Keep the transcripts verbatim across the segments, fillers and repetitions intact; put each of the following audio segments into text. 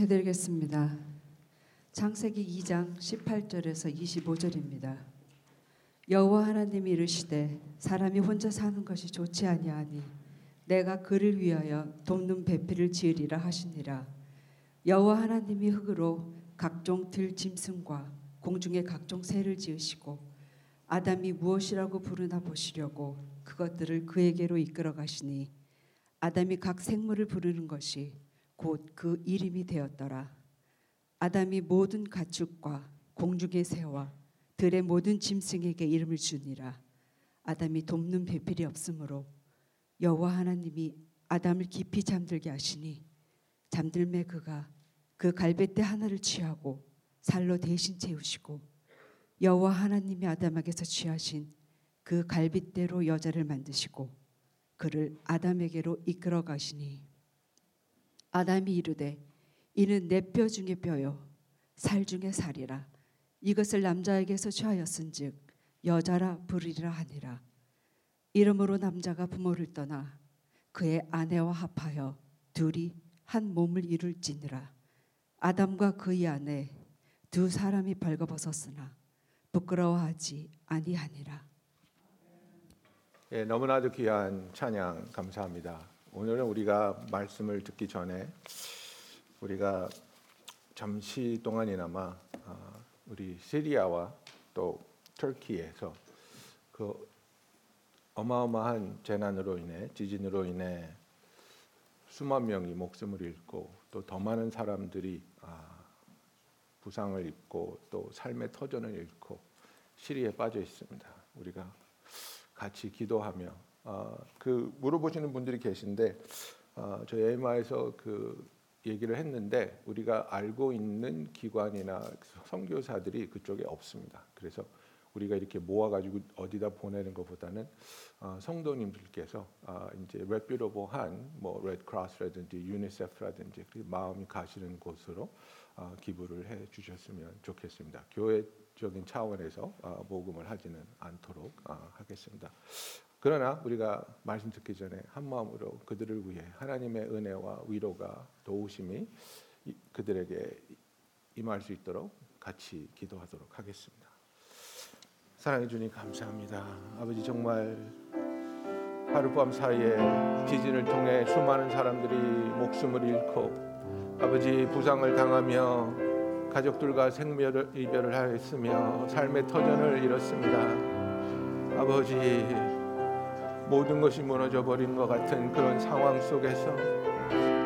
해드리겠습니다. 창세기 이 장 십팔 절에서 이십오 절입니다. 여호와 하나님이 이르시되 사람이 혼자 사는 것이 좋지 아니하니 내가 그를 위하여 돕는 배필을 지으리라 하시니라. 여호와 하나님이 흙으로 각종 들짐승과 공중의 각종 새를 지으시고 아담이 무엇이라고 부르나 보시려고 그것들을 그에게로 이끌어 가시니 아담이 각 생물을 부르는 것이 곧 그 이름이 되었더라. 아담이 모든 가축과 공중의 새와 들의 모든 짐승에게 이름을 주니라. 아담이 돕는 배필이 없으므로 여호와 하나님이 아담을 깊이 잠들게 하시니 잠들매 그가 그 갈배대 하나를 취하고 살로 대신 채우시고 여호와 하나님이 아담에게서 취하신 그 갈빗대로 여자를 만드시고 그를 아담에게로 이끌어 가시니 아담이 이르되 이는 내 뼈 중에 뼈요 살 중에 살이라. 이것을 남자에게서 취하였은즉 여자라 부르리라 하니라. 이러므로 남자가 부모를 떠나 그의 아내와 합하여 둘이 한 몸을 이룰지니라. 아담과 그의 아내 두 사람이 벌거벗었으나 부끄러워하지 아니하니라. 예, 너무나도 귀한 찬양 감사합니다. 오늘은 우리가 말씀을 듣기 전에 우리가 잠시 동안이나마 우리 시리아와 또 터키에서 그 어마어마한 재난으로 인해 지진으로 인해 수만 명이 목숨을 잃고 또 더 많은 사람들이 부상을 입고 또 삶의 터전을 잃고 시리에 빠져 있습니다. 우리가 같이 기도하며 그 물어보시는 분들이 계신데 저희 에이마에서 그 얘기를 했는데 우리가 알고 있는 기관이나 선교사들이 그쪽에 없습니다. 그래서 우리가 이렇게 모아가지고 어디다 보내는 것보다는 성도님들께서 이제 reputable 한 뭐 Red Cross라든지 유니세프라든지 마음이 가시는 곳으로 기부를 해 주셨으면 좋겠습니다. 교회적인 차원에서 모금을 하지는 않도록 하겠습니다. 그러나 우리가 말씀 듣기 전에 한 마음으로 그들을 위해 하나님의 은혜와 위로가 도우심이 그들에게 임할 수 있도록 같이 기도하도록 하겠습니다. 사랑해 주님 감사합니다. 아버지 정말 하룻밤 사이에 지진을 통해 수많은 사람들이 목숨을 잃고 아버지 부상을 당하며 가족들과 생멸을 이별을 하였으며 삶의 터전을 잃었습니다. 아버지 모든 것이 무너져버린 것 같은 그런 상황 속에서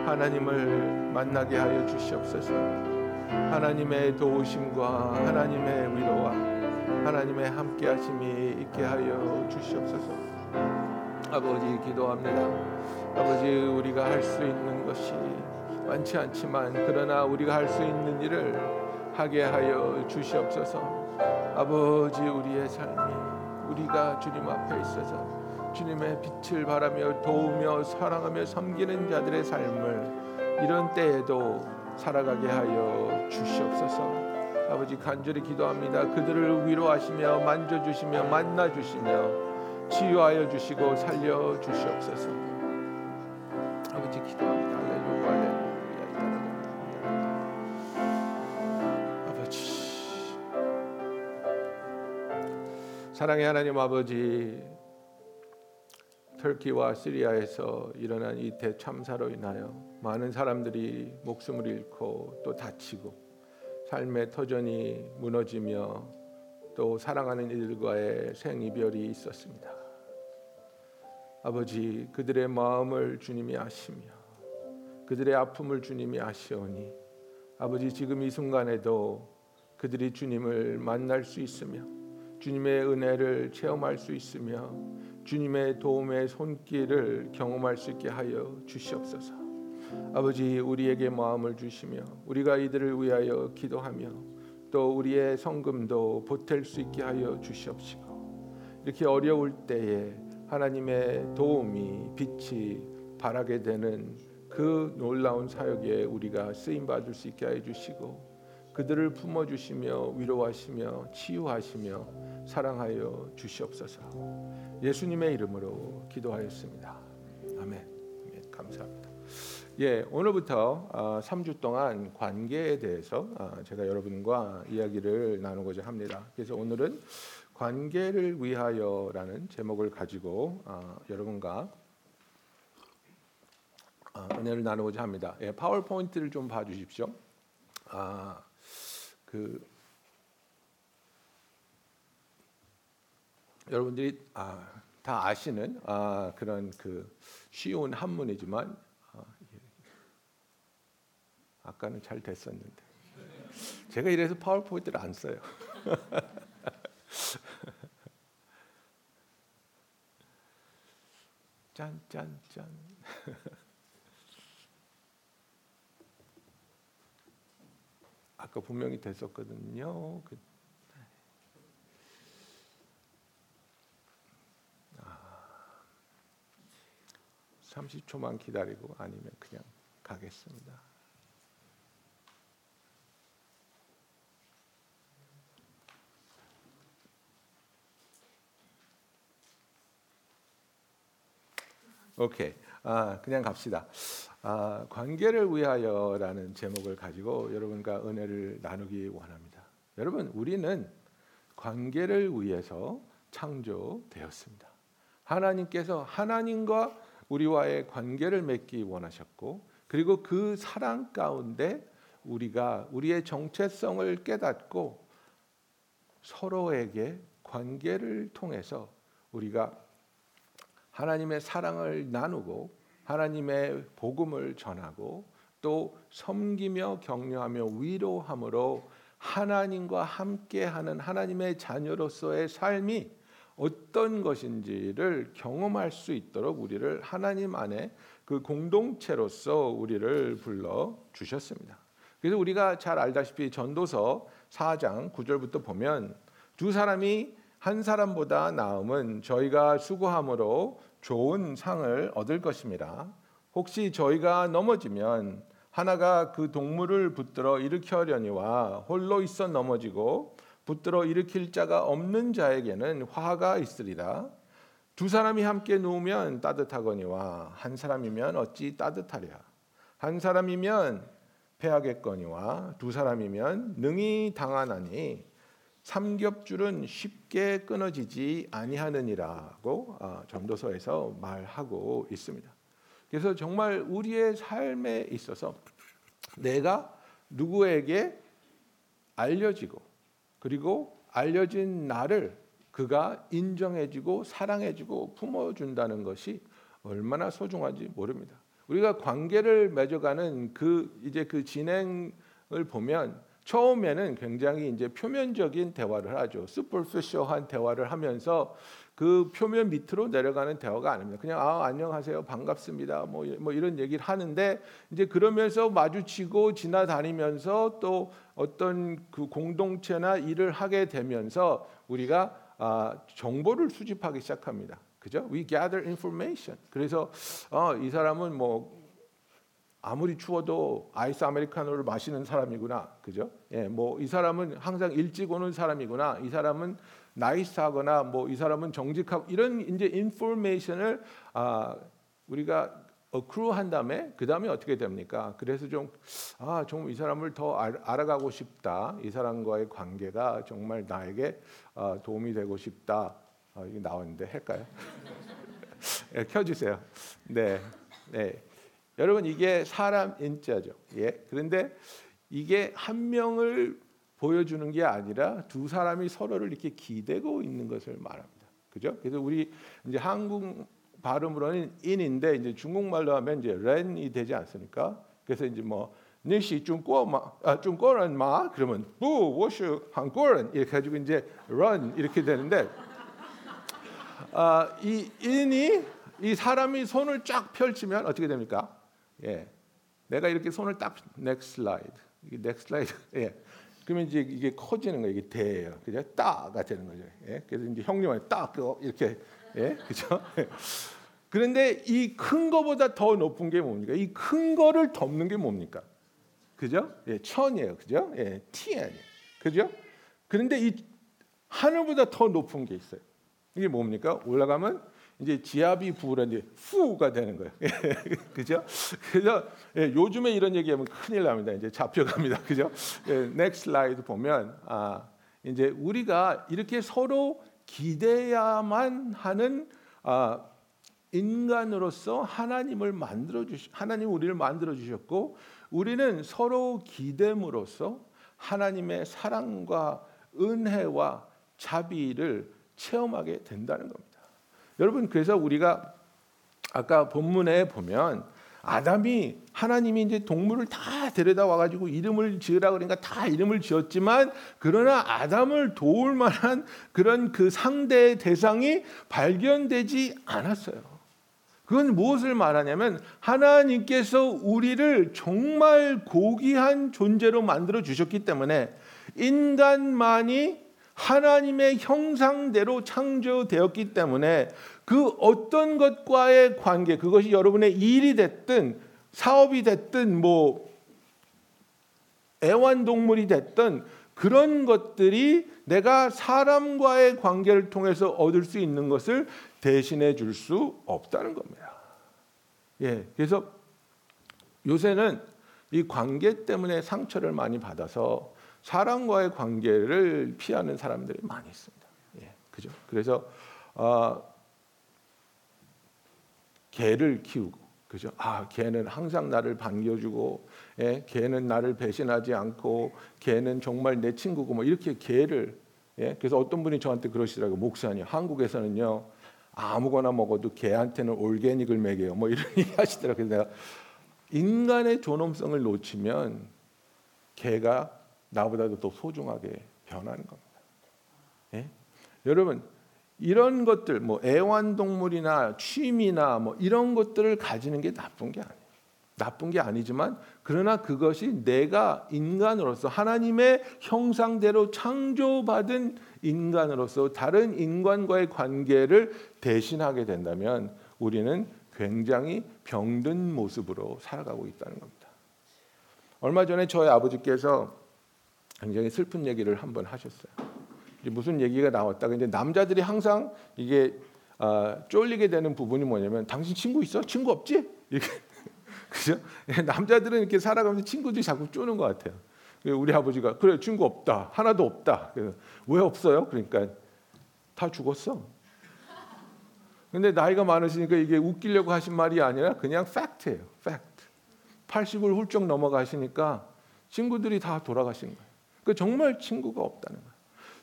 하나님을 만나게 하여 주시옵소서. 하나님의 도우심과 하나님의 위로와 하나님의 함께하심이 있게 하여 주시옵소서. 아버지 기도합니다. 아버지 우리가 할 수 있는 것이 많지 않지만 그러나 우리가 할 수 있는 일을 하게 하여 주시옵소서. 아버지 우리의 삶이 우리가 주님 앞에 있어서 주님의 빛을 바라며 도우며 사랑하며 섬기는 자들의 삶을 이런 때에도 살아가게 하여 주시옵소서. 아버지 간절히 기도합니다. 그들을 위로하시며 만져주시며 만나주시며 치유하여 주시고 살려주시옵소서. 아버지 기도합니다. 할렐루야 할렐루야. 아버지 사랑의 하나님 아버지 터키와 시리아에서 일어난 이 대참사로 인하여 많은 사람들이 목숨을 잃고 또 다치고 삶의 터전이 무너지며 또 사랑하는 이들과의 생이별이 있었습니다. 아버지 그들의 마음을 주님이 아시며 그들의 아픔을 주님이 아시오니 아버지 지금 이 순간에도 그들이 주님을 만날 수 있으며 주님의 은혜를 체험할 수 있으며 주님의 도움의 손길을 경험할 수 있게 하여 주시옵소서. 아버지 우리에게 마음을 주시며 우리가 이들을 위하여 기도하며 또 우리의 성금도 보탤 수 있게 하여 주시옵시고 이렇게 어려울 때에 하나님의 도움이 빛이 발하게 되는 그 놀라운 사역에 우리가 쓰임받을 수 있게 하여 주시고 그들을 품어주시며 위로하시며 치유하시며 사랑하여 주시옵소서. 예수님의 이름으로 기도하였습니다. 아멘. 감사합니다. 예, 오늘부터 삼 주 동안 관계에 대해서 제가 여러분과 이야기를 나누고자 합니다. 그래서 오늘은 관계를 위하여라는 제목을 가지고 여러분과 은혜를 나누고자 합니다. 예, 파워포인트를 좀 봐주십시오. 아, 그 여러분들이 아, 다 아시는 아, 그런 그 쉬운 한문이지만 아, 예. 아까는 잘 됐었는데 제가 이래서 파워포인트를 안 써요. 짠짠짠. 아까 분명히 됐었거든요. 그 삼십 초만 기다리고 아니면 그냥 가겠습니다. 오케이. 아, 그냥 갑시다. 아, 관계를 위하여라는 제목을 가지고 여러분과 은혜를 나누기 원합니다. 여러분, 우리는 관계를 위해서 창조되었습니다. 하나님께서 하나님과 우리와의 관계를 맺기 원하셨고, 그리고 그 사랑 가운데 우리가 우리의 정체성을 깨닫고 서로에게 관계를 통해서 우리가 하나님의 사랑을 나누고 하나님의 복음을 전하고 또 섬기며 격려하며 위로함으로 하나님과 함께하는 하나님의 자녀로서의 삶이 어떤 것인지를 경험할 수 있도록 우리를 하나님 안에 그 공동체로서 우리를 불러 주셨습니다. 그래서 우리가 잘 알다시피 전도서 사 장 구 절부터 보면 두 사람이 한 사람보다 나음은 저희가 수고함으로 좋은 상을 얻을 것입니다. 혹시 저희가 넘어지면 하나가 그 동물을 붙들어 일으켜려니와 홀로 있어 넘어지고 붙들어 일으킬 자가 없는 자에게는 화가 있으리라. 두 사람이 함께 누우면 따뜻하거니와 한 사람이면 어찌 따뜻하랴. 한 사람이면 패하겠거니와 두 사람이면 능히 당하나니 삼겹줄은 쉽게 끊어지지 아니하느니라고 전도서에서 말하고 있습니다. 그래서 정말 우리의 삶에 있어서 내가 누구에게 알려지고 그리고 알려진 나를 그가 인정해주고 사랑해주고 품어준다는 것이 얼마나 소중한지 모릅니다. 우리가 관계를 맺어가는 그 이제 그 진행을 보면 처음에는 굉장히 이제 표면적인 대화를 하죠. 슈퍼피셔한 대화를 하면서 그 표면 밑으로 내려가는 대화가 아닙니다. 그냥 아 안녕하세요, 반갑습니다, 뭐, 뭐 이런 얘기를 하는데 이제 그러면서 마주치고 지나다니면서 또 어떤 그 공동체나 일을 하게 되면서 우리가 아, 정보를 수집하기 시작합니다. 그죠? We gather information. 그래서 어, 이 사람은 뭐 아무리 추워도 아이스 아메리카노를 마시는 사람이구나, 그죠? 예, 뭐 이 사람은 항상 일찍 오는 사람이구나, 이 사람은 나이스하거나, 뭐 이 사람은 정직하고 이런 이제 인포메이션을 아, 우리가 어크루한 다음에 그 다음에 어떻게 됩니까? 그래서 좀 아, 좀 이 사람을 더 알, 알아가고 싶다, 이 사람과의 관계가 정말 나에게 아, 도움이 되고 싶다. 아, 이게 나오는데 할까요? 예, 켜주세요. 네, 네. 여러분 이게 사람 인자죠. 예. 그런데 이게 한 명을 보여주는 게 아니라 두 사람이 서로를 이렇게 기대고 있는 것을 말합니다. 그죠? 그래서 우리 이제 한국 발음으로는 인인데 이제 중국말로 하면 이제 렌이 되지 않습니까? 그래서 이제 뭐 니시 중꼬마 아 중꼬란 마 그러면 부 워슈 한꼬란 이렇게 가지고 이제 런 이렇게 되는데 아, 이 인이 이 사람이 손을 쫙 펼치면 어떻게 됩니까? 예, 내가 이렇게 손을 딱 next slide, next slide, 예, 그러면 이제 이게 커지는 거예요. 이게 대예요. 그죠? 따가 되는 거죠. 예, 그래서 이제 형님한테 딱 이렇게, 예, 그죠? 그런데 이 큰 거보다 더 높은 게 뭡니까? 이 큰 거를 덮는 게 뭡니까? 그죠? 예, 천이에요. 그죠? 예, 티엔이에요. 그죠? 그런데 이 하늘보다 더 높은 게 있어요. 이게 뭡니까? 올라가면 이제 지압이 부으라 이제 후가 되는 거예요. 그죠? 그래서 예, 요즘에 이런 얘기하면 큰일 납니다. 이제 잡혀갑니다. 그죠? 예, next slide 보면 아, 이제 우리가 이렇게 서로 기대야만 하는 아, 인간으로서 하나님을 만들어 주시 하나님 우리를 만들어 주셨고 우리는 서로 기댐으로써 하나님의 사랑과 은혜와 자비를 체험하게 된다는 겁니다. 여러분, 그래서 우리가 아까 본문에 보면 아담이 하나님이 이제 동물을 다 데려다 와가지고 이름을 지으라 그러니까 다 이름을 지었지만 그러나 아담을 도울 만한 그런 그 상대의 대상이 발견되지 않았어요. 그건 무엇을 말하냐면 하나님께서 우리를 정말 고귀한 존재로 만들어 주셨기 때문에 인간만이 하나님의 형상대로 창조되었기 때문에 그 어떤 것과의 관계, 그것이 여러분의 일이 됐든 사업이 됐든 뭐 애완동물이 됐든 그런 것들이 내가 사람과의 관계를 통해서 얻을 수 있는 것을 대신해 줄 수 없다는 겁니다. 예, 그래서 요새는 이 관계 때문에 상처를 많이 받아서 사람과의 관계를 피하는 사람들이 많이 있습니다. 예, 그죠? 그래서 어, 개를 키우고, 그죠? 아, 개는 항상 나를 반겨주고, 예, 개는 나를 배신하지 않고, 개는 정말 내 친구고, 뭐 이렇게 개를 예, 그래서 어떤 분이 저한테 그러시더라고요. 목사님, 한국에서는요 아무거나 먹어도 개한테는 올게닉을 먹여요. 뭐 이런 얘기 하시더라고요. 내가 인간의 존엄성을 놓치면 개가 나보다도 더 소중하게 변하는 겁니다. 예? 여러분, 이런 것들, 뭐 애완동물이나 취미나 뭐 이런 것들을 가지는 게 나쁜 게 아니에요. 나쁜 게 아니지만 그러나 그것이 내가 인간으로서 하나님의 형상대로 창조받은 인간으로서 다른 인간과의 관계를 대신하게 된다면 우리는 굉장히 병든 모습으로 살아가고 있다는 겁니다. 얼마 전에 저희 아버지께서 굉장히 슬픈 얘기를 한번 하셨어요. 이제 무슨 얘기가 나왔다가 이제 남자들이 항상 이게 어, 쫄리게 되는 부분이 뭐냐면 당신 친구 있어? 친구 없지? 이렇게 그죠? 남자들은 이렇게 살아가면서 친구들이 자꾸 쪼는 것 같아요. 우리 아버지가 그래 친구 없다, 하나도 없다. 그래서 왜 없어요? 그러니까 다 죽었어. 근데 나이가 많으시니까 이게 웃기려고 하신 말이 아니라 그냥 팩트예요. 팩트. 팔십을 훌쩍 넘어가시니까 친구들이 다 돌아가신 거예요. 그 정말 친구가 없다는 거예요.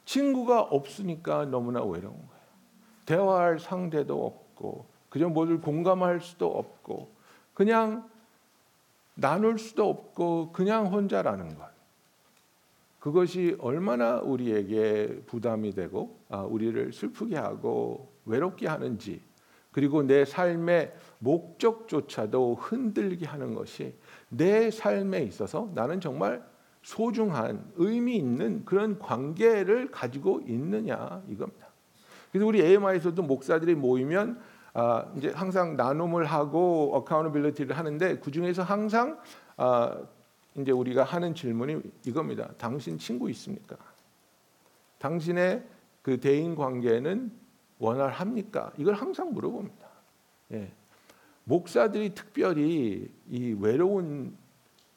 친구가 없으니까 너무나 외로운 거예요. 대화할 상대도 없고 그저 뭐를 공감할 수도 없고 그냥 나눌 수도 없고 그냥 혼자라는 것. 그것이 얼마나 우리에게 부담이 되고 아, 우리를 슬프게 하고 외롭게 하는지 그리고 내 삶의 목적조차도 흔들게 하는 것이 내 삶에 있어서 나는 정말 소중한 의미 있는 그런 관계를 가지고 있느냐 이겁니다. 그래서 우리 에이엠아이에서도 목사들이 모이면 아, 이제 항상 나눔을 하고 어카운터빌리티를 하는데 그 중에서 항상 아, 이제 우리가 하는 질문이 이겁니다. 당신 친구 있습니까? 당신의 그 대인 관계는 원활합니까? 이걸 항상 물어봅니다. 예. 목사들이 특별히 이 외로운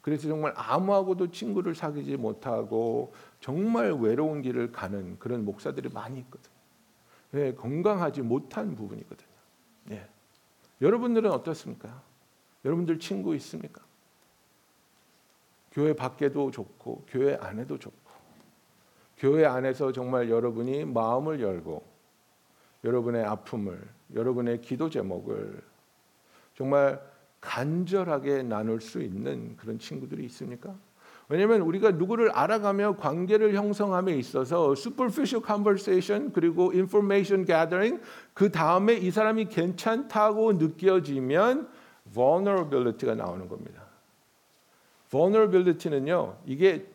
그래서 정말 아무하고도 친구를 사귀지 못하고 정말 외로운 길을 가는 그런 목사들이 많이 있거든요. 예, 건강하지 못한 부분이거든요. 예. 여러분들은 어떻습니까? 여러분들 친구 있습니까? 교회 밖에도 좋고 교회 안에도 좋고 교회 안에서 정말 여러분이 마음을 열고 여러분의 아픔을 여러분의 기도 제목을 정말 간절하게 나눌 수 있는 그런 친구들이 있습니까? 왜냐하면 우리가 누구를 알아가며 관계를 형성함에 있어서 superficial conversation 그리고 information gathering 그 다음에 이 사람이 괜찮다고 느껴지면 vulnerability가 나오는 겁니다. vulnerability는요 이게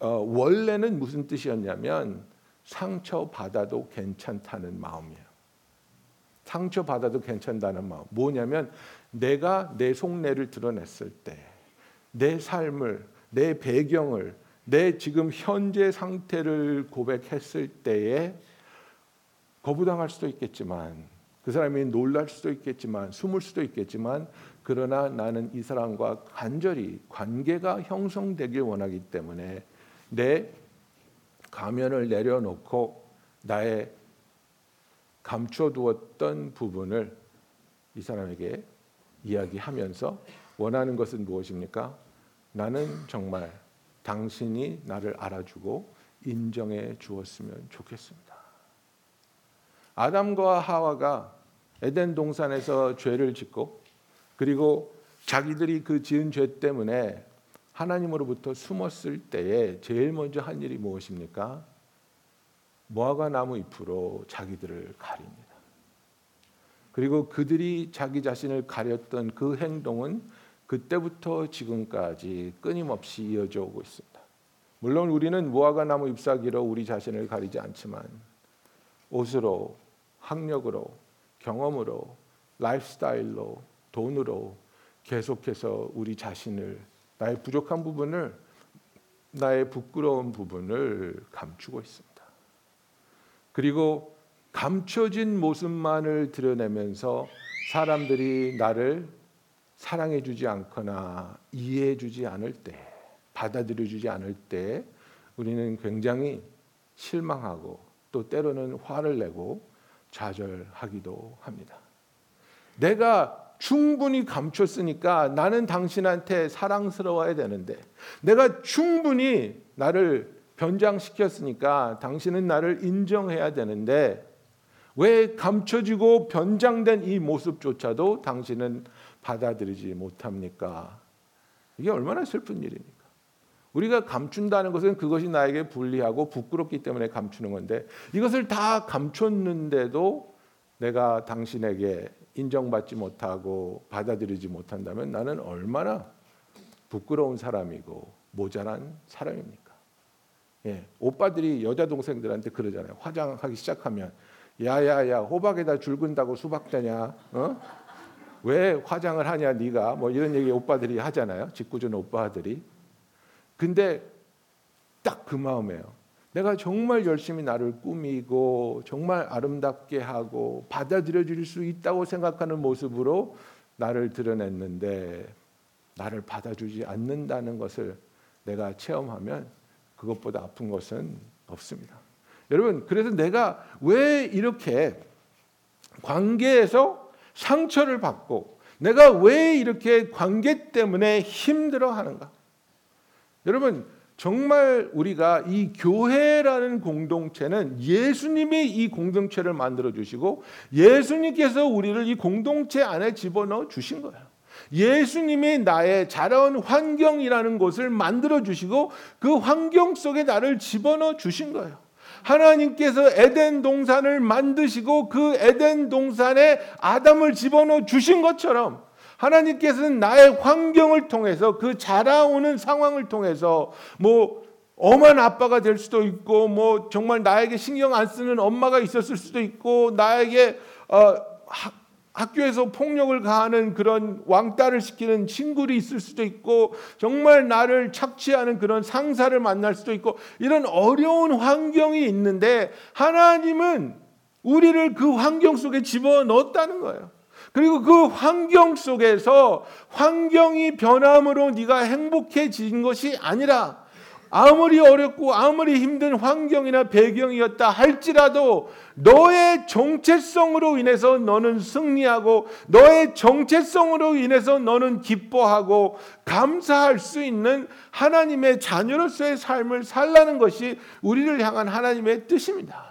어, 원래는 무슨 뜻이었냐면 상처받아도 괜찮다는 마음이에요. 상처받아도 괜찮다는 마음. 뭐냐면 내가 내 속내를 드러냈을 때 내 삶을, 내 배경을, 내 지금 현재 상태를 고백했을 때에 거부당할 수도 있겠지만 그 사람이 놀랄 수도 있겠지만 숨을 수도 있겠지만 그러나 나는 이 사람과 간절히 관계가 형성되길 원하기 때문에 내 가면을 내려놓고 나의 감춰두었던 부분을 이 사람에게 이야기하면서 원하는 것은 무엇입니까? 나는 정말 당신이 나를 알아주고 인정해 주었으면 좋겠습니다. 아담과 하와가 에덴 동산에서 죄를 짓고 그리고 자기들이 그 지은 죄 때문에 하나님으로부터 숨었을 때에 제일 먼저 한 일이 무엇입니까? 무화과 나무 잎으로 자기들을 가립니다. 그리고 그들이 자기 자신을 가렸던 그 행동은 그때부터 지금까지 끊임없이 이어져 오고 있습니다. 물론 우리는 무화과 나무 잎사귀로 우리 자신을 가리지 않지만 옷으로, 학력으로, 경험으로, 라이프스타일로, 돈으로 계속해서 우리 자신을, 나의 부족한 부분을, 나의 부끄러운 부분을 감추고 있습니다. 그리고 감춰진 모습만을 드러내면서 사람들이 나를 사랑해주지 않거나 이해해주지 않을 때, 받아들여주지 않을 때 우리는 굉장히 실망하고 또 때로는 화를 내고 좌절하기도 합니다. 내가 충분히 감췄으니까 나는 당신한테 사랑스러워야 되는데, 내가 충분히 나를 변장시켰으니까 당신은 나를 인정해야 되는데 왜 감춰지고 변장된 이 모습조차도 당신은 받아들이지 못합니까? 이게 얼마나 슬픈 일입니까? 우리가 감춘다는 것은 그것이 나에게 불리하고 부끄럽기 때문에 감추는 건데, 이것을 다 감췄는데도 내가 당신에게 인정받지 못하고 받아들이지 못한다면 나는 얼마나 부끄러운 사람이고 모자란 사람입니까? 예, 오빠들이 여자 동생들한테 그러잖아요. 화장하기 시작하면 야야야 호박에다 줄근다고 수박되냐? 어? 왜 화장을 하냐 네가? 뭐 이런 얘기 오빠들이 하잖아요. 짓궂은 오빠들이. 근데 딱 그 마음이에요. 내가 정말 열심히 나를 꾸미고 정말 아름답게 하고 받아들여질 수 있다고 생각하는 모습으로 나를 드러냈는데 나를 받아주지 않는다는 것을 내가 체험하면 그것보다 아픈 것은 없습니다. 여러분, 그래서 내가 왜 이렇게 관계에서 상처를 받고 내가 왜 이렇게 관계 때문에 힘들어하는가? 여러분, 정말 우리가 이 교회라는 공동체는 예수님이 이 공동체를 만들어주시고 예수님께서 우리를 이 공동체 안에 집어넣어 주신 거예요. 예수님이 나의 자라온 환경이라는 곳을 만들어주시고 그 환경 속에 나를 집어넣어 주신 거예요. 하나님께서 에덴 동산을 만드시고 그 에덴 동산에 아담을 집어넣어 주신 것처럼 하나님께서는 나의 환경을 통해서 그 자라오는 상황을 통해서 뭐 엄한 아빠가 될 수도 있고 뭐 정말 나에게 신경 안 쓰는 엄마가 있었을 수도 있고 나에게 어, 하, 학교에서 폭력을 가하는 그런 왕따를 시키는 친구들이 있을 수도 있고 정말 나를 착취하는 그런 상사를 만날 수도 있고 이런 어려운 환경이 있는데 하나님은 우리를 그 환경 속에 집어넣었다는 거예요. 그리고 그 환경 속에서 환경이 변함으로 네가 행복해진 것이 아니라 아무리 어렵고 아무리 힘든 환경이나 배경이었다 할지라도 너의 정체성으로 인해서 너는 승리하고 너의 정체성으로 인해서 너는 기뻐하고 감사할 수 있는 하나님의 자녀로서의 삶을 살라는 것이 우리를 향한 하나님의 뜻입니다.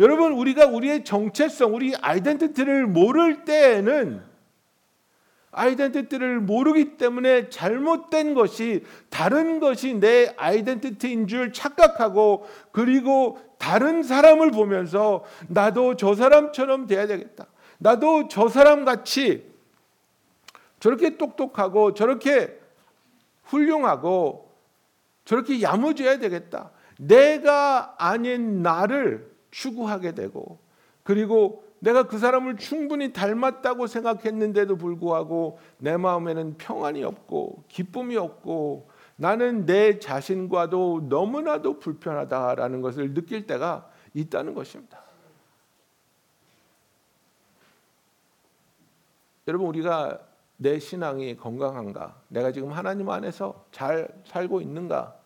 여러분, 우리가 우리의 정체성, 우리 아이덴티티를 모를 때에는 아이덴티티를 모르기 때문에 잘못된 것이 다른 것이 내 아이덴티티인 줄 착각하고 그리고 다른 사람을 보면서 나도 저 사람처럼 돼야 되겠다. 나도 저 사람같이 저렇게 똑똑하고 저렇게 훌륭하고 저렇게 야무져야 되겠다. 내가 아닌 나를 추구하게 되고 그리고 내가 그 사람을 충분히 닮았다고 생각했는데도 불구하고 내 마음에는 평안이 없고 기쁨이 없고 나는 내 자신과도 너무나도 불편하다라는 것을 느낄 때가 있다는 것입니다. 여러분, 우리가 내 신앙이 건강한가? 내가 지금 하나님 안에서 잘 살고 있는가?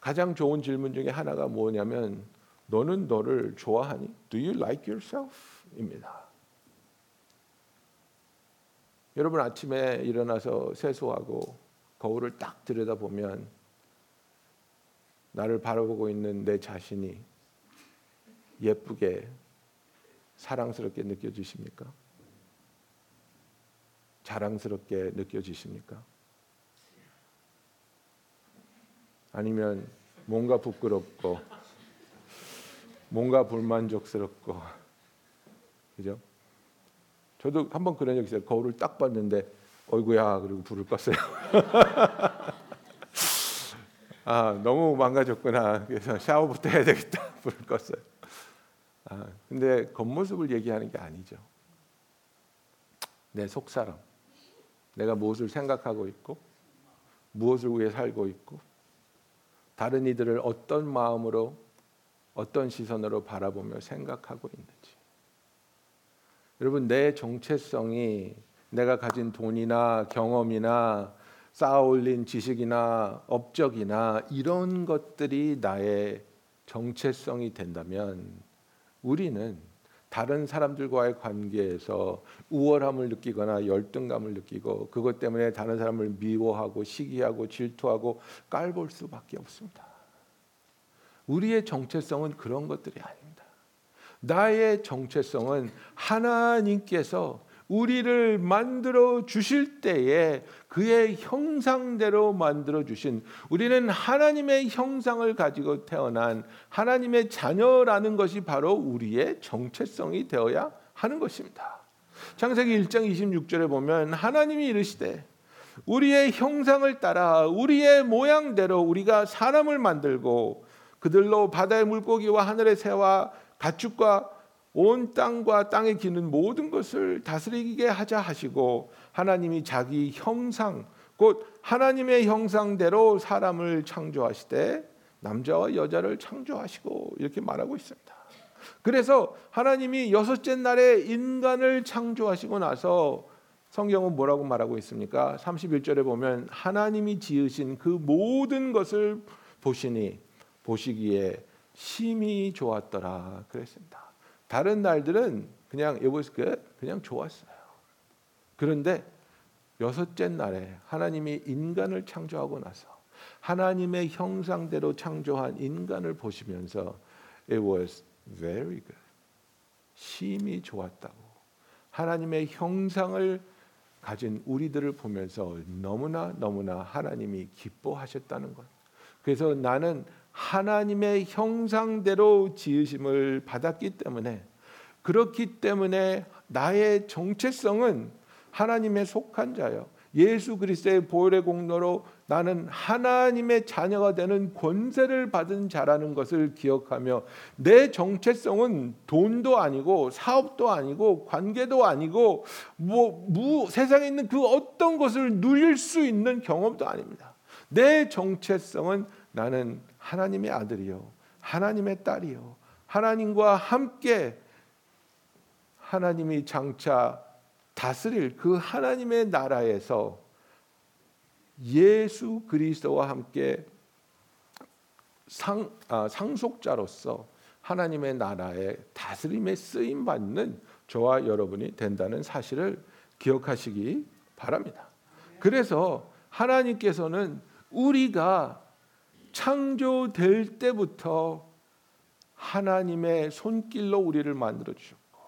가장 좋은 질문 중에 하나가 뭐냐면, 너는 너를 좋아하니? Do you like yourself? 입니다. 여러분, 아침에 일어나서 세수하고 거울을 딱 들여다보면 나를 바라보고 있는 내 자신이 예쁘게 사랑스럽게 느껴지십니까? 자랑스럽게 느껴지십니까? 아니면 뭔가 부끄럽고 뭔가 불만족스럽고, 그죠? 저도 한번 그런 적 있어요. 거울을 딱 봤는데 어이구야, 그리고 불을 껐어요. 아, 너무 망가졌구나. 그래서 샤워부터 해야 되겠다. 불을 껐어요. 아, 근데 겉모습을 얘기하는 게 아니죠. 내 속사람, 내가 무엇을 생각하고 있고, 무엇을 위해 살고 있고, 다른 이들을 어떤 마음으로, 어떤 시선으로 바라보며 생각하고 있는지. 여러분, 내 정체성이 내가 가진 돈이나 경험이나 쌓아올린 지식이나 업적이나 이런 것들이 나의 정체성이 된다면, 우리는 다른 사람들과의 관계에서 우월함을 느끼거나 열등감을 느끼고, 그것 때문에 다른 사람을 미워하고 시기하고 질투하고 깔볼 수밖에 없습니다. 우리의 정체성은 그런 것들이 아닙니다. 나의 정체성은 하나님께서 우리를 만들어 주실 때에 그의 형상대로 만들어 주신, 우리는 하나님의 형상을 가지고 태어난 하나님의 자녀라는 것이 바로 우리의 정체성이 되어야 하는 것입니다. 창세기 일 장 이십육 절에 보면, 하나님이 이르시되 우리의 형상을 따라 우리의 모양대로 우리가 사람을 만들고 그들로 바다의 물고기와 하늘의 새와 가축과 온 땅과 땅에 기는 모든 것을 다스리게 하자 하시고, 하나님이 자기 형상 곧 하나님의 형상대로 사람을 창조하시되 남자와 여자를 창조하시고, 이렇게 말하고 있습니다. 그래서 하나님이 여섯째 날에 인간을 창조하시고 나서 성경은 뭐라고 말하고 있습니까? 삼십일 절에 보면, 하나님이 지으신 그 모든 것을 보시니 보시기에 심히 좋았더라 그랬습니다. 다른 날들은 그냥 it was good, 그냥 좋았어요. 그런데 여섯째 날에 하나님이 인간을 창조하고 나서 하나님의 형상대로 창조한 인간을 보시면서 it was very good, 심히 좋았다고, 하나님의 형상을 가진 우리들을 보면서 너무나 너무나 하나님이 기뻐하셨다는 것. 그래서 나는 하나님의 형상대로 지으심을 받았기 때문에, 그렇기 때문에 나의 정체성은 하나님의 속한 자여, 예수 그리스도의 보혈의 공로로 나는 하나님의 자녀가 되는 권세를 받은 자라는 것을 기억하며, 내 정체성은 돈도 아니고 사업도 아니고 관계도 아니고 뭐 무, 세상에 있는 그 어떤 것을 누릴 수 있는 경험도 아닙니다. 내 정체성은 나는 하나님의 아들이요, 하나님의 딸이요, 하나님과 함께 하나님이 장차 다스릴 그 하나님의 나라에서 예수 그리스도와 함께 상, 아, 상속자로서 하나님의 나라의 다스림에 쓰임받는 저와 여러분이 된다는 사실을 기억하시기 바랍니다. 그래서 하나님께서는 우리가 창조될 때부터 하나님의 손길로 우리를 만들어 주셨고,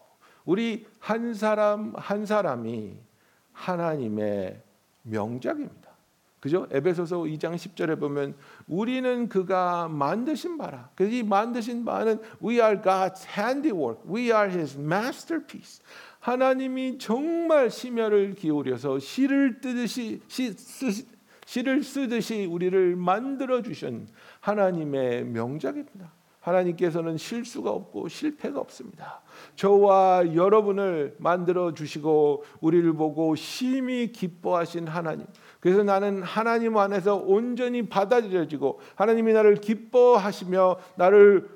우리 한 사람 한 사람이 하나님의 명작입니다. 그죠? 에베소서 이 장 십 절에 보면, 우리는 그가 만드신 바라. 그래서 이 만드신 바는 we are God's handiwork, we are His masterpiece. 하나님이 정말 심혈을 기울여서 시를 뜨듯이 시, 쓰시, 시를 쓰듯이 우리를 만들어 주신 하나님의 명작입니다. 하나님께서는 실수가 없고 실패가 없습니다. 저와 여러분을 만들어 주시고 우리를 보고 심히 기뻐하신 하나님. 그래서 나는 하나님 안에서 온전히 받아들여지고, 하나님이 나를 기뻐하시며 나를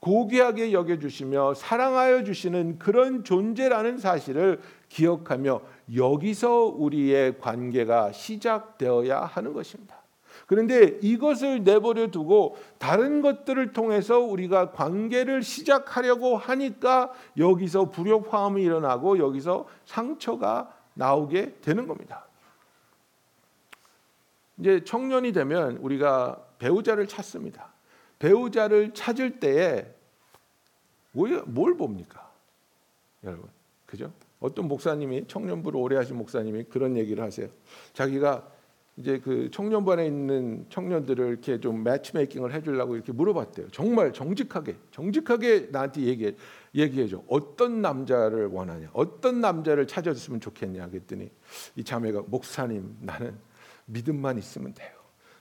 고귀하게 여겨주시며 사랑하여 주시는 그런 존재라는 사실을 기억하며 여기서 우리의 관계가 시작되어야 하는 것입니다. 그런데 이것을 내버려 두고 다른 것들을 통해서 우리가 관계를 시작하려고 하니까 여기서 불협화음이 일어나고 여기서 상처가 나오게 되는 겁니다. 이제 청년이 되면 우리가 배우자를 찾습니다. 배우자를 찾을 때에 뭘 봅니까? 여러분, 그죠? 어떤 목사님이, 청년부를 오래 하신 목사님이 그런 얘기를 하세요. 자기가 이제 그 청년반에 있는 청년들을 이렇게 좀 매치메이킹을 해주려고 이렇게 물어봤대요. 정말 정직하게, 정직하게 나한테 얘기해, 얘기해줘. 어떤 남자를 원하냐, 어떤 남자를 찾아줬으면 좋겠냐 그랬더니 이 자매가, 목사님, 나는 믿음만 있으면 돼요.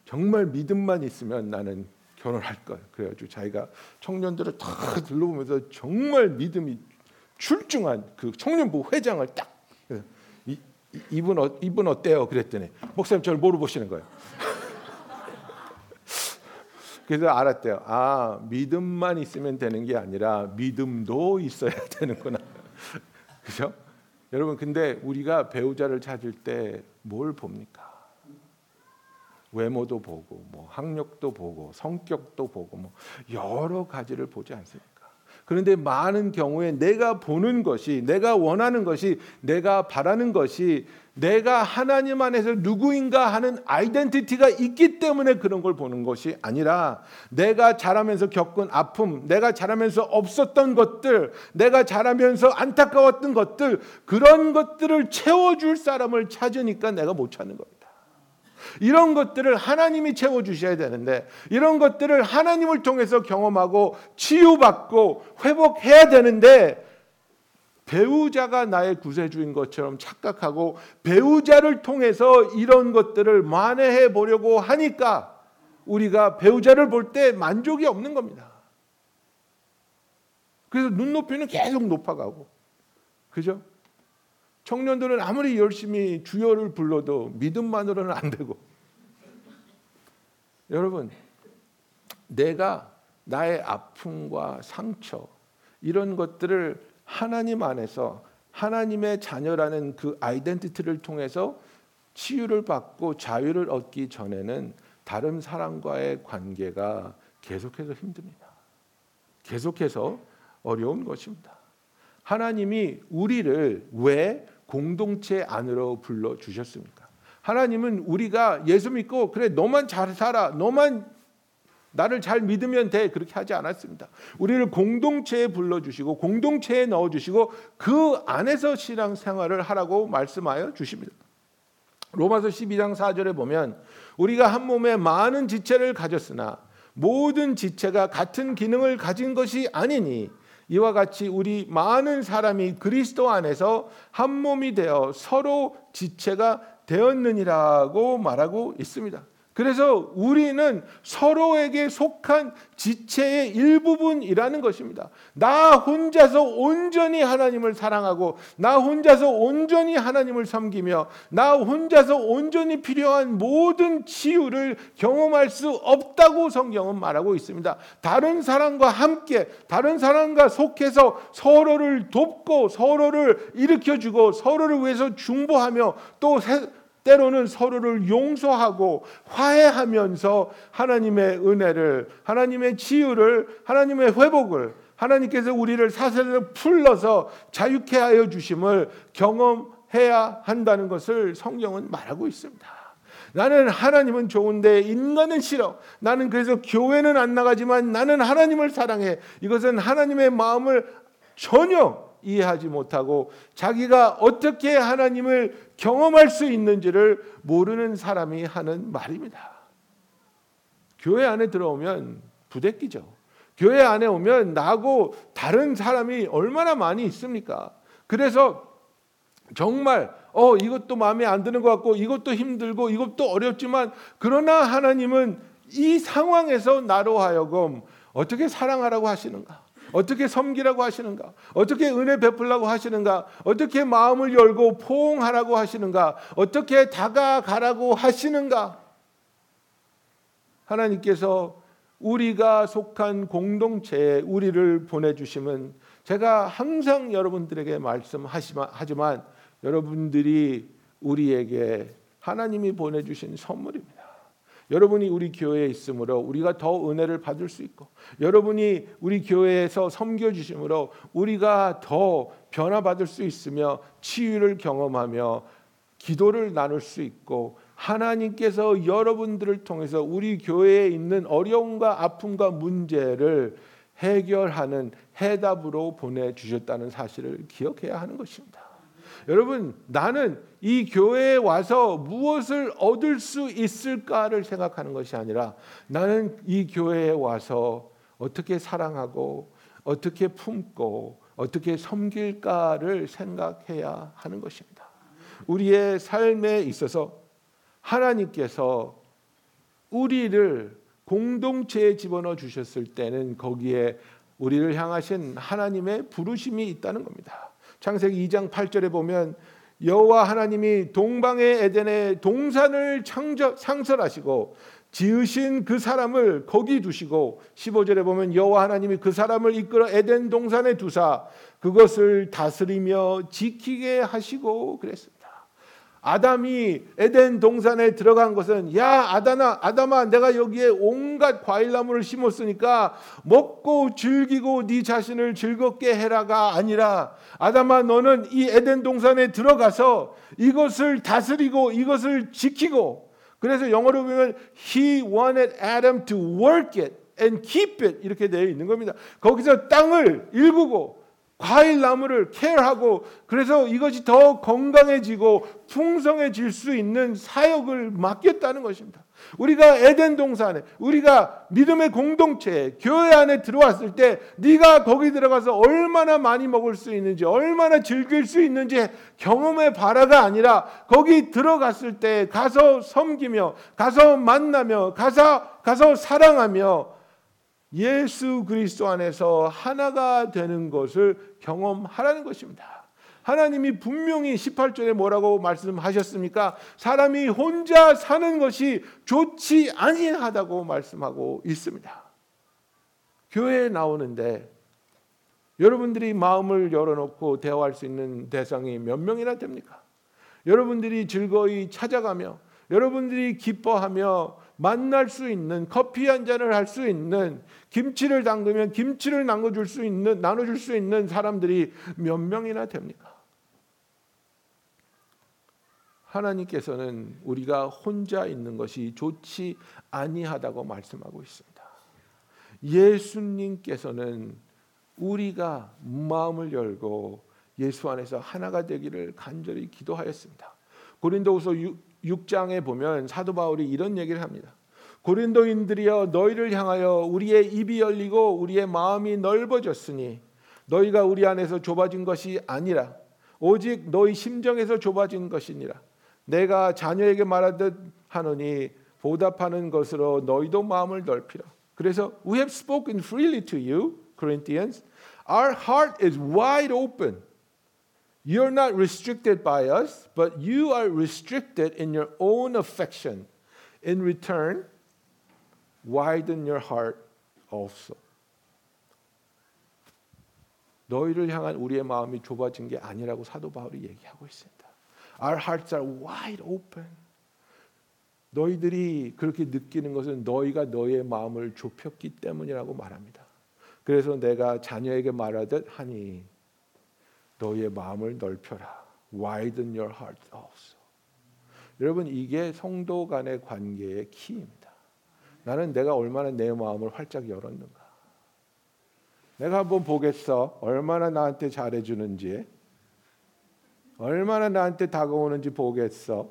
정말 믿음만 있으면 나는 결혼할 걸. 그래가지고 자기가 청년들을 다 둘러보면서 정말 믿음이 출중한 그 청년부 회장을 딱, 이, 이분, 어, 이분 어때요? 그랬더니 목사님 저를 물어보시는 거예요. 그래서 알았대요. 아, 믿음만 있으면 되는 게 아니라 믿음도 있어야 되는구나. 그죠? 여러분, 근데 우리가 배우자를 찾을 때 뭘 봅니까? 외모도 보고, 뭐 학력도 보고, 성격도 보고, 뭐 여러 가지를 보지 않습니까? 그런데 많은 경우에 내가 보는 것이, 내가 원하는 것이, 내가 바라는 것이, 내가 하나님 안에서 누구인가 하는 아이덴티티가 있기 때문에 그런 걸 보는 것이 아니라, 내가 자라면서 겪은 아픔, 내가 자라면서 없었던 것들, 내가 자라면서 안타까웠던 것들, 그런 것들을 채워줄 사람을 찾으니까 내가 못 찾는 거예요. 이런 것들을 하나님이 채워주셔야 되는데, 이런 것들을 하나님을 통해서 경험하고 치유받고 회복해야 되는데, 배우자가 나의 구세주인 것처럼 착각하고 배우자를 통해서 이런 것들을 만회해 보려고 하니까 우리가 배우자를 볼 때 만족이 없는 겁니다. 그래서 눈높이는 계속 높아가고, 그죠? 청년들은 아무리 열심히 주여를 불러도 믿음만으로는 안 되고. 여러분, 내가 나의 아픔과 상처, 이런 것들을 하나님 안에서 하나님의 자녀라는 그 아이덴티티를 통해서 치유를 받고 자유를 얻기 전에는 다른 사람과의 관계가 계속해서 힘듭니다. 계속해서 어려운 것입니다. 하나님이 우리를 왜 공동체 안으로 불러주셨습니까? 하나님은 우리가 예수 믿고 그래 너만 잘 살아, 너만 나를 잘 믿으면 돼, 그렇게 하지 않았습니다. 우리를 공동체에 불러주시고 공동체에 넣어주시고 그 안에서 신앙생활을 하라고 말씀하여 주십니다. 로마서 십이 장 사 절에 보면, 우리가 한 몸에 많은 지체를 가졌으나 모든 지체가 같은 기능을 가진 것이 아니니, 이와 같이 우리 많은 사람이 그리스도 안에서 한 몸이 되어 서로 지체가 되었느니라고 말하고 있습니다. 그래서 우리는 서로에게 속한 지체의 일부분이라는 것입니다. 나 혼자서 온전히 하나님을 사랑하고, 나 혼자서 온전히 하나님을 섬기며, 나 혼자서 온전히 필요한 모든 치유를 경험할 수 없다고 성경은 말하고 있습니다. 다른 사람과 함께, 다른 사람과 속해서 서로를 돕고, 서로를 일으켜주고, 서로를 위해서 중보하며, 또 때로는 서로를 용서하고 화해하면서 하나님의 은혜를, 하나님의 치유를, 하나님의 회복을, 하나님께서 우리를 사슬을 풀러서 자유케 하여 주심을 경험해야 한다는 것을 성경은 말하고 있습니다. 나는 하나님은 좋은데 인간은 싫어. 나는 그래서 교회는 안 나가지만 나는 하나님을 사랑해. 이것은 하나님의 마음을 전혀 이해하지 못하고 자기가 어떻게 하나님을 경험할 수 있는지를 모르는 사람이 하는 말입니다. 교회 안에 들어오면 부대끼죠. 교회 안에 오면 나하고 다른 사람이 얼마나 많이 있습니까? 그래서 정말 어 이것도 마음에 안 드는 것 같고, 이것도 힘들고, 이것도 어렵지만, 그러나 하나님은 이 상황에서 나로 하여금 어떻게 사랑하라고 하시는가? 어떻게 섬기라고 하시는가? 어떻게 은혜 베풀라고 하시는가? 어떻게 마음을 열고 포옹하라고 하시는가? 어떻게 다가가라고 하시는가? 하나님께서 우리가 속한 공동체에 우리를 보내주심은 제가 항상 여러분들에게 말씀하지만 여러분들이 우리에게 하나님이 보내주신 선물입니다. 여러분이 우리 교회에 있으므로 우리가 더 은혜를 받을 수 있고, 여러분이 우리 교회에서 섬겨주심으로 우리가 더 변화받을 수 있으며 치유를 경험하며 기도를 나눌 수 있고, 하나님께서 여러분들을 통해서 우리 교회에 있는 어려움과 아픔과 문제를 해결하는 해답으로 보내주셨다는 사실을 기억해야 하는 것입니다. 여러분, 나는 이 교회에 와서 무엇을 얻을 수 있을까를 생각하는 것이 아니라, 나는 이 교회에 와서 어떻게 사랑하고 어떻게 품고 어떻게 섬길까를 생각해야 하는 것입니다. 우리의 삶에 있어서 하나님께서 우리를 공동체에 집어넣어 주셨을 때는 거기에 우리를 향하신 하나님의 부르심이 있다는 겁니다. 창세기 이 장 팔 절에 보면, 여호와 하나님이 동방의 에덴에 동산을 창조, 창설하시고 지으신 그 사람을 거기 두시고, 십오 절에 보면 여호와 하나님이 그 사람을 이끌어 에덴 동산에 두사 그것을 다스리며 지키게 하시고 그랬습니다. 아담이 에덴 동산에 들어간 것은, 야 아담아, 아담아 내가 여기에 온갖 과일나무를 심었으니까 먹고 즐기고 네 자신을 즐겁게 해라가 아니라, 아담아 너는 이 에덴 동산에 들어가서 이것을 다스리고 이것을 지키고, 그래서 영어로 보면 He wanted Adam to work it and keep it 이렇게 되어 있는 겁니다. 거기서 땅을 일구고 과일나무를 케어하고, 그래서 이것이 더 건강해지고 풍성해질 수 있는 사역을 맡겼다는 것입니다. 우리가 에덴 동산에, 우리가 믿음의 공동체 교회 안에 들어왔을 때 네가 거기 들어가서 얼마나 많이 먹을 수 있는지, 얼마나 즐길 수 있는지 경험해 봐라가 아니라, 거기 들어갔을 때 가서 섬기며, 가서 만나며, 가서, 가서 사랑하며 예수 그리스도 안에서 하나가 되는 것을 경험하라는 것입니다. 하나님이 분명히 십팔 절에 뭐라고 말씀하셨습니까? 사람이 혼자 사는 것이 좋지 아니하다고 말씀하고 있습니다. 교회에 나오는데 여러분들이 마음을 열어놓고 대화할 수 있는 대상이 몇 명이나 됩니까? 여러분들이 즐거이 찾아가며, 여러분들이 기뻐하며 만날 수 있는, 커피 한 잔을 할 수 있는, 김치를 담그면 김치를 나눠줄 수 있는, 나눠줄 수 있는 사람들이 몇 명이나 됩니까? 하나님께서는 우리가 혼자 있는 것이 좋지 아니하다고 말씀하고 있습니다. 예수님께서는 우리가 마음을 열고 예수 안에서 하나가 되기를 간절히 기도하였습니다. 고린도후서 육 장에 보면 사도 바울이 이런 얘기를 합니다. 고린도인들이여, 너희를 향하여 우리의 입이 열리고 우리의 마음이 넓어졌으니 너희가 우리 안에서 좁아진 것이 아니라 오직 너희 심정에서 좁아진 것이니라. 내가 자녀에게 말하듯 하노니 보답하는 것으로 너희도 마음을 넓히라. 그래서 We have spoken freely to you, Corinthians. Our heart is wide open. You are not restricted by us, but you are restricted in your own affection. In return, widen your heart also. 너희를 향한 우리의 마음이 좁아진 게 아니라고 사도 바울이 얘기하고 있습니다. Our hearts are wide open. 너희들이 그렇게 느끼는 것은 너희가 너희의 마음을 좁혔기 때문이라고 말합니다. 그래서 내가 자녀에게 말하듯 하니 너희의 마음을 넓혀라. Widen your heart also. 여러분, 이게 성도 간의 관계의 키입니다. 나는 내가 얼마나 내 마음을 활짝 열었는가. 내가 한번 보겠어. 얼마나 나한테 잘해주는지, 얼마나 나한테 다가오는지 보겠어.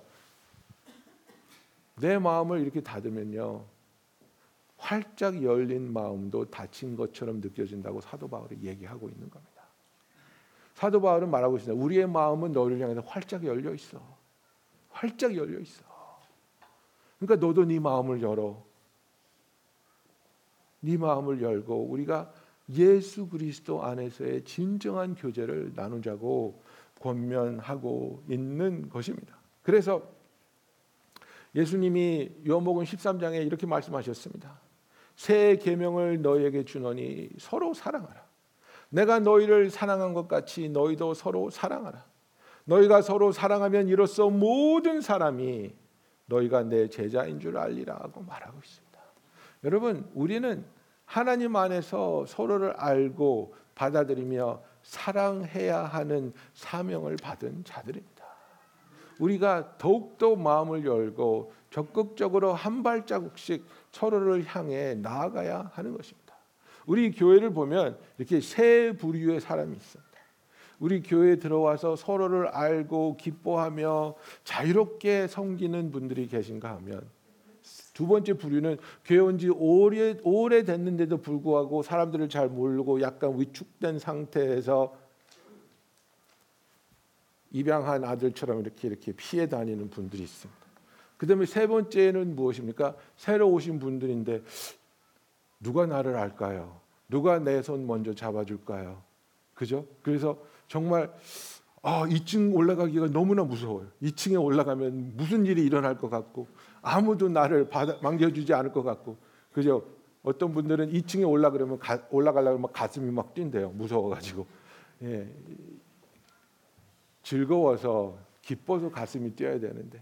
내 마음을 이렇게 닫으면요, 활짝 열린 마음도 닫힌 것처럼 느껴진다고 사도 바울이 얘기하고 있는 겁니다. 사도 바울은 말하고 있습니다. 우리의 마음은 너를 향해서 활짝 열려 있어. 활짝 열려 있어. 그러니까 너도 네 마음을 열어. 네 마음을 열고 우리가 예수 그리스도 안에서의 진정한 교제를 나누자고 권면하고 있는 것입니다. 그래서 예수님이 요한복음 십삼 장에 이렇게 말씀하셨습니다. 새 계명을 너희에게 주노니 서로 사랑하라. 내가 너희를 사랑한 것 같이 너희도 서로 사랑하라. 너희가 서로 사랑하면 이로써 모든 사람이 너희가 내 제자인 줄 알리라 하고 말하고 있습니다. 여러분, 우리는 하나님 안에서 서로를 알고 받아들이며 사랑해야 하는 사명을 받은 자들입니다. 우리가 더욱더 마음을 열고 적극적으로 한 발자국씩 서로를 향해 나아가야 하는 것입니다. 우리 교회를 보면 이렇게 세 부류의 사람이 있습니다. 우리 교회에 들어와서 서로를 알고 기뻐하며 자유롭게 섬기는 분들이 계신가 하면, 두 번째 부류는 교회 온 지 오래, 오래됐는데도 불구하고 사람들을 잘 모르고 약간 위축된 상태에서 입양한 아들처럼 이렇게 이렇게 피해 다니는 분들이 있습니다. 그다음에 세 번째는 무엇입니까? 새로 오신 분들인데 누가 나를 알까요? 누가 내 손 먼저 잡아줄까요? 그죠? 그래서 정말 아, 이 층 올라가기가 너무나 무서워요. 이 층에 올라가면 무슨 일이 일어날 것 같고 아무도 나를 받아, 만져주지 않을 것 같고, 그죠? 어떤 분들은 이 층에 올라 그러면 가, 올라가려면 막 가슴이 막 뛴대요. 무서워가지고. 예. 즐거워서 기뻐서 가슴이 뛰어야 되는데,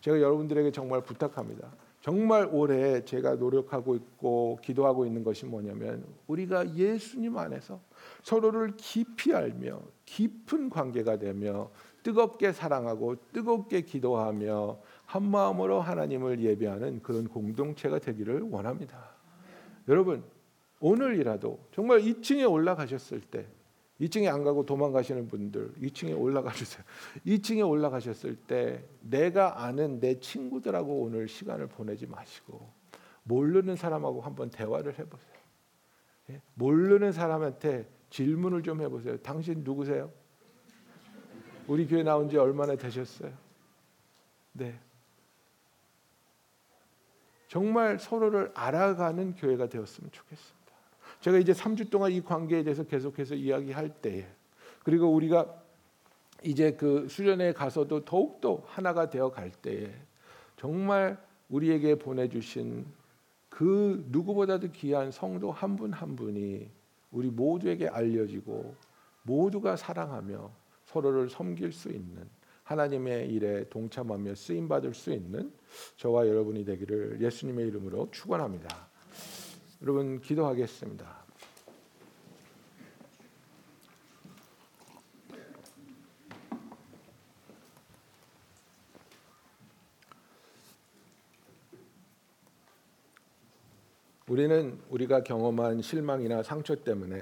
제가 여러분들에게 정말 부탁합니다. 정말 올해 제가 노력하고 있고 기도하고 있는 것이 뭐냐면, 우리가 예수님 안에서 서로를 깊이 알며 깊은 관계가 되며 뜨겁게 사랑하고 뜨겁게 기도하며 한 마음으로 하나님을 예배하는 그런 공동체가 되기를 원합니다. 여러분, 오늘이라도 정말 이 층에 올라가셨을 때, 이 층에 안 가고 도망가시는 분들 이 층에 올라가 주세요. 이 층에 올라가셨을 때 내가 아는 내 친구들하고 오늘 시간을 보내지 마시고 모르는 사람하고 한번 대화를 해보세요. 예? 모르는 사람한테 질문을 좀 해보세요. 당신 누구세요? 우리 교회 나온 지 얼마나 되셨어요? 네. 정말 서로를 알아가는 교회가 되었으면 좋겠습니다. 제가 이제 삼 주 동안 이 관계에 대해서 계속해서 이야기할 때, 그리고 우리가 이제 그 수련회에 가서도 더욱더 하나가 되어 갈 때에, 정말 우리에게 보내주신 그 누구보다도 귀한 성도 한 분 한 분이 우리 모두에게 알려지고 모두가 사랑하며 서로를 섬길 수 있는, 하나님의 일에 동참하며 쓰임받을 수 있는 저와 여러분이 되기를 예수님의 이름으로 축원합니다. 여러분, 기도하겠습니다. 우리는 우리가 경험한 실망이나 상처 때문에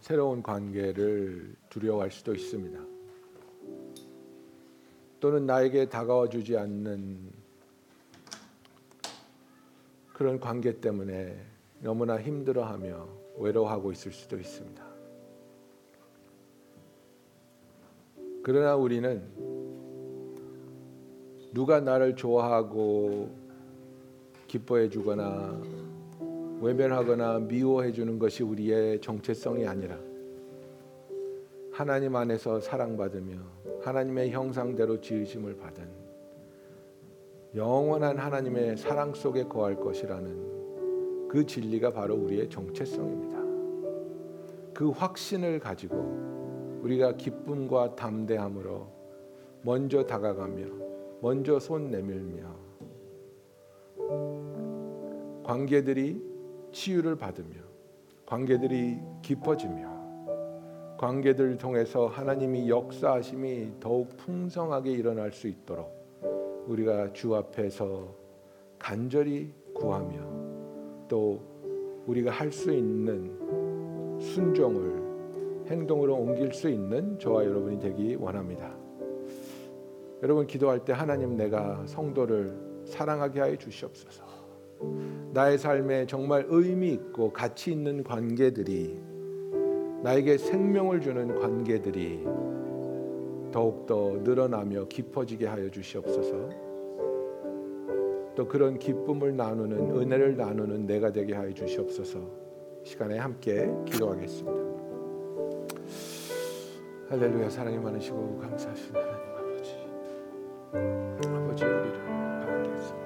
새로운 관계를 두려워할 수도 있습니다. 또는 나에게 다가와 주지 않는 그런 관계 때문에 너무나 힘들어하며 외로워하고 있을 수도 있습니다. 그러나 우리는 누가 나를 좋아하고 기뻐해 주거나 외면하거나 미워해 주는 것이 우리의 정체성이 아니라, 하나님 안에서 사랑받으며 하나님의 형상대로 지으심을 받은 영원한 하나님의 사랑 속에 거할 것이라는 그 진리가 바로 우리의 정체성입니다. 그 확신을 가지고 우리가 기쁨과 담대함으로 먼저 다가가며 먼저 손 내밀며 관계들이 치유를 받으며 관계들이 깊어지며 관계들을 통해서 하나님이 역사하심이 더욱 풍성하게 일어날 수 있도록 우리가 주 앞에서 간절히 구하며 또 우리가 할 수 있는 순종을 행동으로 옮길 수 있는 저와 여러분이 되기 원합니다. 여러분, 기도할 때 하나님, 내가 성도를 사랑하게 하여 주시옵소서. 나의 삶에 정말 의미 있고 가치 있는 관계들이, 나에게 생명을 주는 관계들이 더욱더 늘어나며 깊어지게 하여 주시옵소서. 또 그런 기쁨을 나누는, 은혜를 나누는 내가 되게 하여 주시옵소서. 시간에 함께 기도하겠습니다. 할렐루야. 사랑이 많으시고 감사하신 하나님 아버지, 아버지 우리를 반갑습니다.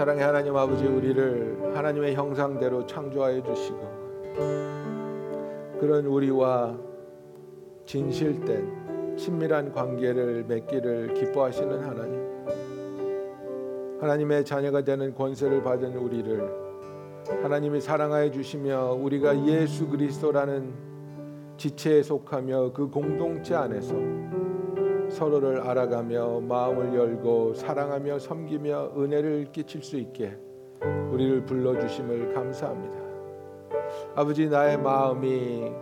사랑의 하나님 아버지, 우리를 하나님의 형상대로 창조하여 주시고 그런 우리와 진실된 친밀한 관계를 맺기를 기뻐하시는 하나님, 하나님의 자녀가 되는 권세를 받은 우리를 하나님이 사랑하여 주시며 우리가 예수 그리스도라는 지체에 속하며 그 공동체 안에서 서로를 알아가며 마음을 열고 사랑하며 섬기며 은혜를 끼칠 수 있게 우리를 불러주심을 감사합니다. 아버지, 나의 마음이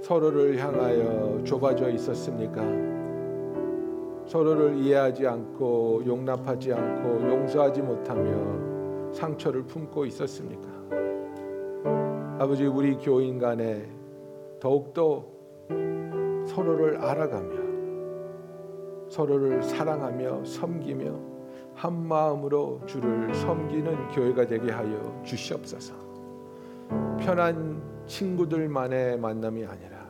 서로를 향하여 좁아져 있었습니까? 서로를 이해하지 않고 용납하지 않고 용서하지 못하며 상처를 품고 있었습니까? 아버지, 우리 교인 간에 더욱더 서로를 알아가며 서로를 사랑하며 섬기며 한 마음으로 주를 섬기는 교회가 되게 하여 주시옵소서. 편한 친구들만의 만남이 아니라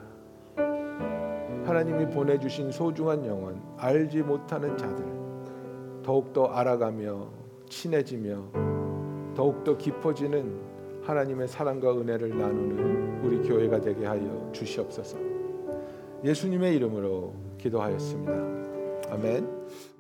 하나님이 보내주신 소중한 영혼, 알지 못하는 자들 더욱더 알아가며 친해지며 더욱더 깊어지는 하나님의 사랑과 은혜를 나누는 우리 교회가 되게 하여 주시옵소서. 예수님의 이름으로 기도하였습니다. 아멘.